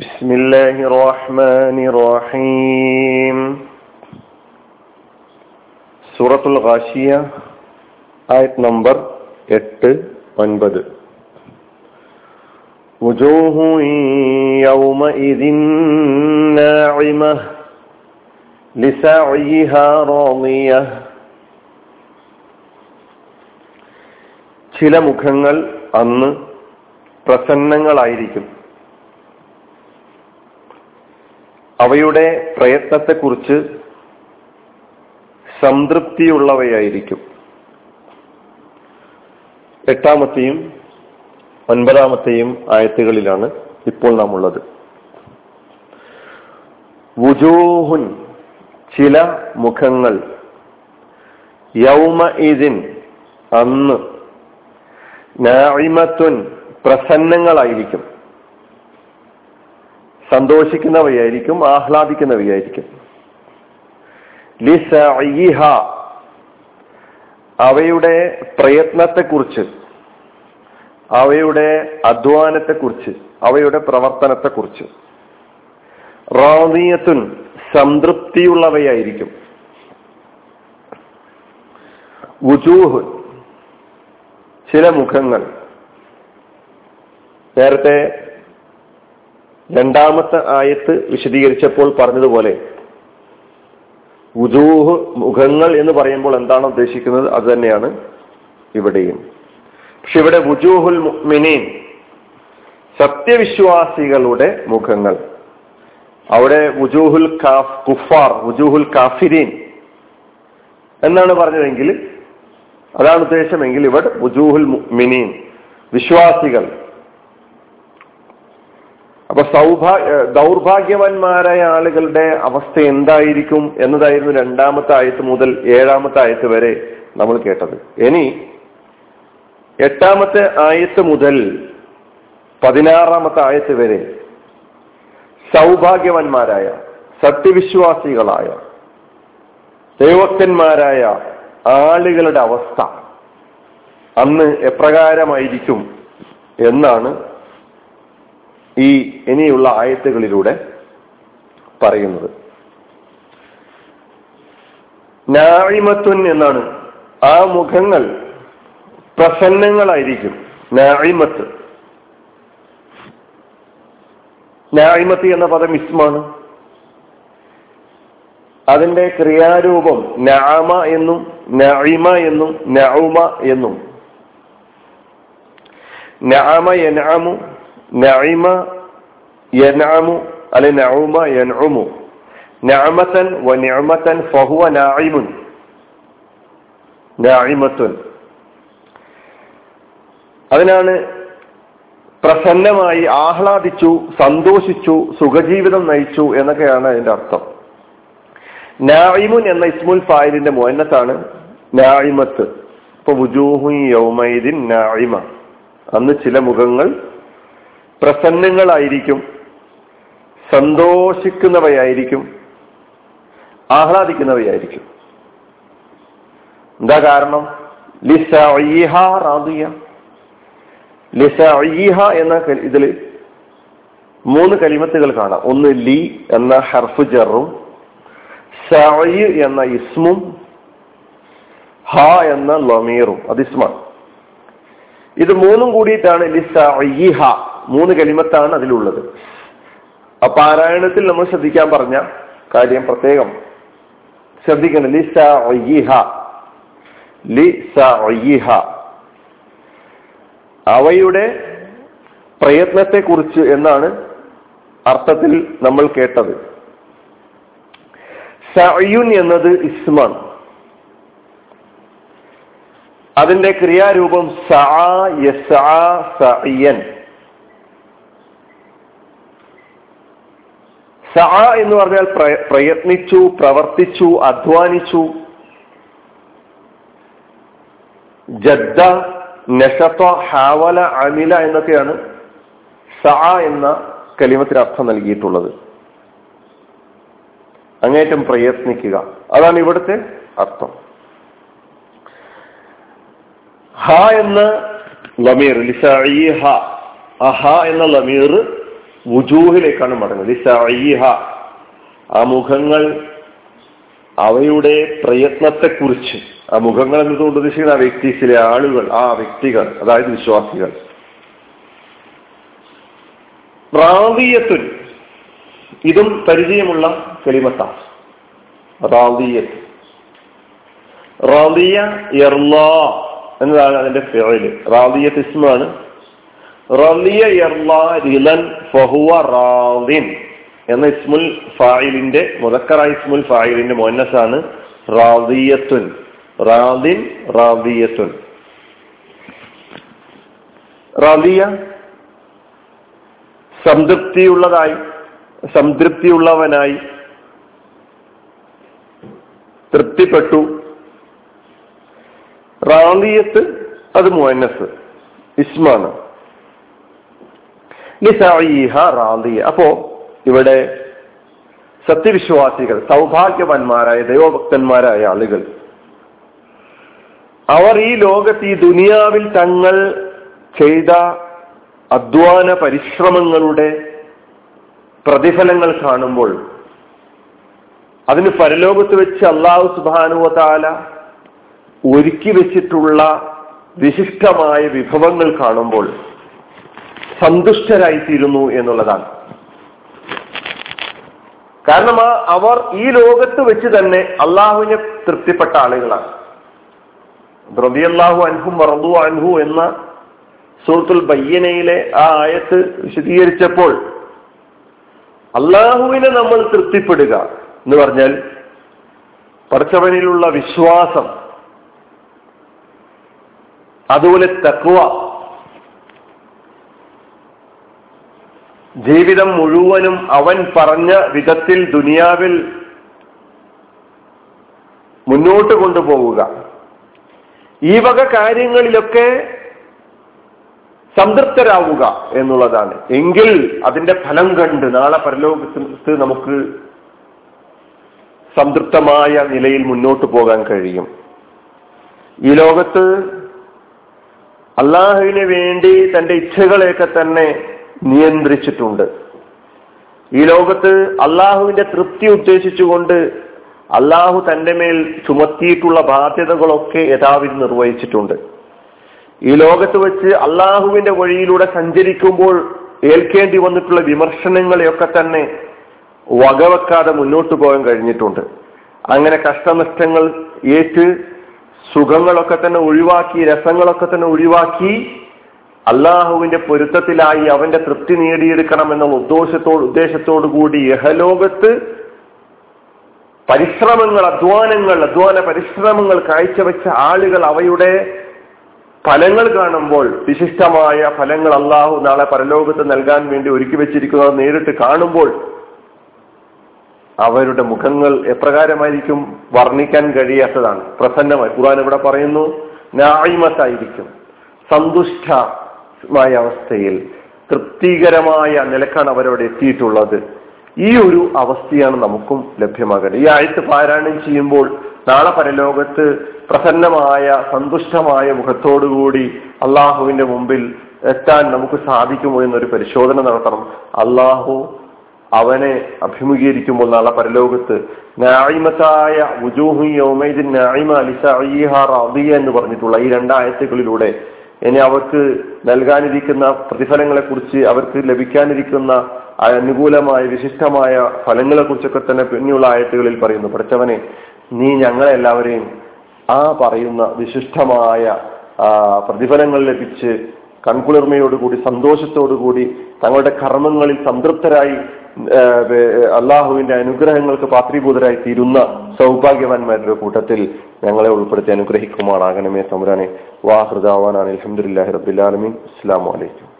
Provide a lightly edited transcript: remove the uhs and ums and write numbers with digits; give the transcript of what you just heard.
ബിസ്മില്ലാഹിർ റഹ്മാനിർ റഹീം. സൂറത്തുൽ ഗാശിയ ആയത് നമ്പർ 8-9. വജൂഹു യൗമഇദിൻ നാഇമ ലിസഅയിഹാ റാദിയ. ചില മുഖങ്ങൾ അന്ന് പ്രസന്നങ്ങളായിരിക്കും. അവയുടെ പ്രയത്നത്തെക്കുറിച്ച് സംതൃപ്തിയുള്ളവയായിരിക്കും. 8-ാമത്തെയും 9-ാമത്തെയും ആയത്തുകളിലാണ് ഇപ്പോൾ നാം ഉള്ളത്. വുജൂഹുൻ ചില മുഖങ്ങൾ, യൗമഇദിൻ അന്ന്, നാഇമത്തുൻ പ്രസന്നങ്ങളായിരിക്കും, സന്തോഷിക്കുന്നവയായിരിക്കും, ആഹ്ലാദിക്കുന്നവയായിരിക്കും. ലിസഇഹ അവയുടെ പ്രയത്നത്തെക്കുറിച്ച്, അവയുടെ അധ്വാനത്തെക്കുറിച്ച്, അവയുടെ പ്രവർത്തനത്തെക്കുറിച്ച്. റാദിയത്തുൻ സംതൃപ്തിയുള്ളവയായിരിക്കും. വുജൂഹ് ചില മുഖങ്ങൾ, നേരത്തെ 2-ാമത്തെ ആയത്ത് വിശദീകരിച്ചപ്പോൾ പറഞ്ഞതുപോലെ വുജൂഹ് മുഖങ്ങൾ എന്ന് പറയുമ്പോൾ എന്താണ് ഉദ്ദേശിക്കുന്നത് അത് തന്നെയാണ് ഇവിടെയും. പക്ഷെ ഇവിടെ വുജൂഹുൽ മുഅ്മിനീൻ സത്യവിശ്വാസികളുടെ മുഖങ്ങൾ, അവിടെ വുജൂഹുൽ കുഫാർ വുജൂഹുൽ കാഫിരീൻ എന്നാണ് പറഞ്ഞതെങ്കിൽ അതാണ് ഉദ്ദേശമെങ്കിൽ ഇവിടെ വുജൂഹുൽ മുഅ്മിനീൻ വിശ്വാസികൾ. അപ്പൊ ദൗർഭാഗ്യവാന്മാരായ ആളുകളുടെ അവസ്ഥ എന്തായിരിക്കും എന്നതായിരുന്നു 2-ാമത്തെ ആയത്ത് മുതൽ 7-ാമത്തെ ആയത്ത് വരെ നമ്മൾ കേട്ടത്. ഇനി 8-ാമത്തെ ആയത്ത് മുതൽ 16-ാമത്തെ ആയത്ത് വരെ സൗഭാഗ്യവാന്മാരായ സത്യവിശ്വാസികളായ ദൈവഭക്തന്മാരായ ആളുകളുടെ അവസ്ഥ അന്ന് എപ്രകാരമായിരിക്കും എന്നാണ് ഈ ഇനിയുള്ള ആയത്തുകളിലൂടെ പറയുന്നത്. നാഇമത്തുൻ എന്നാണ്, ആ മുഖങ്ങൾ പ്രസന്നങ്ങളായിരിക്കും. നാഇമത്ത് എന്ന പദം ഇസ്മാണ്. അതിന്റെ ക്രിയാരൂപം നഅമ എന്നും നഇമ എന്നും നഉമ എന്നും. നഅമ യനഅമു, നഇമ യനഅമു, അല നഉമ യനഉമു. നഅമതൻ വനിഅമതൻ ഫഹുവ നാഇമുൻ നാഇമത്തുൻ. അതിനാണ് പ്രസന്നമായി ആഹ്ലാദിച്ചു, സന്തോഷിച്ചു, സുഖജീവിതം നയിച്ചു എന്നൊക്കെയാണ് അതിന്റെ അർത്ഥം. നാഇമുൻ എന്ന ഇസ്മുൽ ഫായിലിന്റെ മുഅന്നത്താണ് നാഇമത്ത്. ഇപ്പൊ വുജൂഹു യൗമൈദിൻ നാഇമ, അന്ന് ചില മുഖങ്ങൾ പ്രസന്നങ്ങളായിരിക്കും, സന്തോഷിക്കുന്നവയായിരിക്കും, ആഹ്ലാദിക്കുന്നവയായിരിക്കും. എന്താ കാരണം? ലിസഇഹ റാദിയ. ലിസഇഹ എന്ന ഇതിൽ 3 കലിമത്തുകൾ കാണാം. ഒന്ന് ലി എന്ന ഹർഫ് ജറും, സഇ എന്ന ഇസ്മും, ഹ എന്ന ലമീറും, അത് ഇസ്മാണ്. ഇത് 3 കൂടിയിട്ടാണ് ലിസഇഹ. 3 കലിമത്താണ് അതിലുള്ളത്. ആ പാരായണത്തിൽ നമ്മൾ ശ്രദ്ധിക്കാൻ പറഞ്ഞ കാര്യം പ്രത്യേകം ശ്രദ്ധിക്കണം. ലിസഇഹ ലിസഇഹ അവയുടെ പ്രയത്നത്തെക്കുറിച്ച് എന്നാണ് അർത്ഥത്തിൽ നമ്മൾ കേട്ടത്. സഅ്യുൻ എന്നത് ഇസ്മാണ്. അതിന്റെ ക്രിയാരൂപം സഅ യസ്അ സഅ്യൻ. സഅ എന്ന് പറഞ്ഞാൽ പ്രയത്നിച്ചു, പ്രവർത്തിച്ചു, അധ്വാനിച്ചു. ജദ്ദ, നശത, ഹാവല, അമില എന്നൊക്കെയാണ് സഅ എന്ന കലിമത്തിന് അർത്ഥം നൽകിയിട്ടുള്ളത്. അങ്ങേറ്റം പ്രയത്നിക്കുക, അതാണ് ഇവിടുത്തെ അർത്ഥം. ഹ എന്ന ലമീർ, ലിസഇഹ, ഹ എന്ന ലമീർ വുജൂഹിലേക്കാണ് മടങ്ങുന്നത്. ആ മുഖങ്ങൾ അവയുടെ പ്രയത്നത്തെക്കുറിച്ച്, ആ മുഖങ്ങൾ എന്നത് ഉദ്ദേശിക്കുന്ന ആ വ്യക്തി, ചില ആളുകൾ, ആ വ്യക്തികൾ, അതായത് വിശ്വാസികൾ. റാദിയത്തുൻ, ഇതും പരിചയമുള്ള കലിമത്താണ്. റാദിയത്ത്, റാദിയ യർലാ എന്നതാണ് അതിന്റെ ഫിഅൽ. റാദിയത്ത് ഇസ്മാണ്. റളിയ യർലാ റിലൻ ഫഹുവ റാദിൻ എന്ന ഇസ്മുൽ ഫായിലിന്റെ മുദക്കറായ ഇസ്മുൽ ഫായിലിന്റെ മുഅന്നസാണ് റാദിയത്തുൻ. റാദിൻ, റാദിയത്തുൻ. റാദിയ സംതൃപ്തിയുള്ളതായി, സംതൃപ്തിയുള്ളവനായി, തൃപ്തിപ്പെട്ടു. റാദിയത്ത് അത് മുഅന്നസ് ഇസ്മാണ്. അപ്പോ ഇവിടെ സത്യവിശ്വാസികൾ, സൗഭാഗ്യവാന്മാരായ ദൈവഭക്തന്മാരായ ആളുകൾ, അവർ ഈ ലോകത്ത്, ഈ ദുനിയാവിൽ തങ്ങൾ ചെയ്ത അധ്വാന പരിശ്രമങ്ങളുടെ പ്രതിഫലങ്ങൾ കാണുമ്പോൾ അതിന് പരലോകത്ത് വെച്ച് അല്ലാഹു സുബ്ഹാനഹു വ തആല ഒരുക്കി വെച്ചിട്ടുള്ള വിശിഷ്ടമായ വിഭവങ്ങൾ കാണുമ്പോൾ സന്തുഷ്ടരായിത്തീരുന്നു എന്നുള്ളതാണ്. കാരണം അവർ ഈ ലോകത്ത് വെച്ച് തന്നെ അള്ളാഹുവിനെ തൃപ്തിപ്പെട്ട ആളുകളാണ്. റളിയല്ലാഹു അൻഹും വറദു അൻഹു എന്ന സൂറത്തുൽ ബയ്യനയിലെ ആ ആയത്ത് വിശദീകരിച്ചപ്പോൾ അള്ളാഹുവിനെ നമ്മൾ തൃപ്തിപ്പെടുക എന്ന് പറഞ്ഞാൽ പടച്ചവനിലുള്ള വിശ്വാസം, അതുപോലെ തഖ്വ, ജീവിതം മുഴുവനും അവൻ പറഞ്ഞ വിധത്തിൽ ദുനിയാവിൽ മുന്നോട്ട് കൊണ്ടുപോവുക, ഈ വക കാര്യങ്ങളിലൊക്കെ സംതൃപ്തരാവുക എന്നുള്ളതാണ്. എങ്കിൽ അതിന്റെ ഫലം കണ്ട് നാളെ പരലോകത്ത് നമുക്ക് സംതൃപ്തമായ നിലയിൽ മുന്നോട്ട് പോകാൻ കഴിയും. ഈ ലോകത്ത് അള്ളാഹുവിന് വേണ്ടി തന്റെ ഇച്ഛകളെയൊക്കെ തന്നെ നിയന്ത്രിച്ചിട്ടുണ്ട്. ഈ ലോകത്ത് അള്ളാഹുവിന്റെ തൃപ്തി ഉദ്ദേശിച്ചുകൊണ്ട് അള്ളാഹു തന്റെ മേൽ ചുമത്തിയിട്ടുള്ള ബാധ്യതകളൊക്കെ യഥാവിധി നിർവഹിച്ചിട്ടുണ്ട്. ഈ ലോകത്ത് വെച്ച് അള്ളാഹുവിന്റെ വഴിയിലൂടെ സഞ്ചരിക്കുമ്പോൾ ഏൽക്കേണ്ടി വന്നിട്ടുള്ള വിമർശനങ്ങളെയൊക്കെ തന്നെ വകവെക്കാതെ മുന്നോട്ട് പോകാൻ കഴിഞ്ഞിട്ടുണ്ട്. അങ്ങനെ കഷ്ടനഷ്ടങ്ങൾ ഏറ്റ് സുഖങ്ങളൊക്കെ തന്നെ ഒഴിവാക്കി, രസങ്ങളൊക്കെ തന്നെ ഒഴിവാക്കി അള്ളാഹുവിന്റെ പൊരുത്തത്തിലായി അവന്റെ തൃപ്തി നേടിയെടുക്കണം എന്ന ഉദ്ദേശത്തോടുകൂടി ഇഹലോകത്ത് പരിശ്രമങ്ങൾ, അധ്വാന പരിശ്രമങ്ങൾ കാഴ്ചവെച്ച ആളുകൾ അവയുടെ ഫലങ്ങൾ കാണുമ്പോൾ, വിശിഷ്ടമായ ഫലങ്ങൾ അള്ളാഹു നാളെ പരലോകത്ത് നൽകാൻ വേണ്ടി ഒരുക്കി വെച്ചിരിക്കുന്നത് നേരിട്ട് കാണുമ്പോൾ അവരുടെ മുഖങ്ങൾ എപ്രകാരമായിരിക്കും? വർണ്ണിക്കാൻ കഴിയാത്തതാണ്. പ്രസന്നമായി ഖുർആൻ ഇവിടെ പറയുന്നു, നഈമത്തായിരിക്കും, സന്തുഷ്ടമായ അവസ്ഥയിൽ, തൃപ്തികരമായ നിലക്കാണ് അവരവിടെ എത്തിയിട്ടുള്ളത്. ഈ ഒരു അവസ്ഥയാണ് നമുക്കും ലഭ്യമാകേണ്ടത്. ഈ ആയത്ത് പാരായണം ചെയ്യുമ്പോൾ നാളെ പരലോകത്ത് പ്രസന്നമായ സന്തുഷ്ടമായ മുഖത്തോടുകൂടി അള്ളാഹുവിന്റെ മുമ്പിൽ എത്താൻ നമുക്ക് സാധിക്കുമോ എന്നൊരു പരിശോധന നടത്തണം. അള്ളാഹു അവനെ അഭിമുഖീകരിക്കുമ്പോൾ നാളെ പരലോകത്ത് നഈമതായ വുജൂഹു യൗമൈദിൻ നഈമ ലിസഅയിഹാ റാദിയ എന്ന് പറഞ്ഞിട്ടുള്ള ഈ രണ്ടായത്തുകളിലൂടെ ഇനി അവർക്ക് നൽകാനിരിക്കുന്ന പ്രതിഫലങ്ങളെ കുറിച്ച്, അവർക്ക് ലഭിക്കാനിരിക്കുന്ന അനുകൂലമായ വിശിഷ്ടമായ ഫലങ്ങളെ കുറിച്ചൊക്കെ തന്നെ പിന്നെയുള്ള ആയത്തുകളിൽ പറയുന്നു. പഠിച്ചവനെ, നീ ഞങ്ങളെല്ലാവരെയും ആ പറയുന്ന വിശിഷ്ടമായ പ്രതിഫലങ്ങൾ ലഭിച്ച് കൺകുളിർമയോടുകൂടി സന്തോഷത്തോടുകൂടി തങ്ങളുടെ കർമ്മങ്ങളിൽ സംതൃപ്തരായി അള്ളാഹുവിന്റെ അനുഗ്രഹങ്ങൾക്ക് പാത്രീഭൂതരായി തീരുന്ന സൗഭാഗ്യവാന്മാരുടെ കൂട്ടത്തിൽ ഞങ്ങളെ ഉൾപ്പെടുത്തി അനുഗ്രഹിക്കുമാറാകണമേ തമ്പുരാനെ. വാഹൃദാവാനാണ്. അൽഹംദുലില്ലാഹി റബ്ബിൽ ആലമീൻ. അസ്സലാമു അലൈക്കും.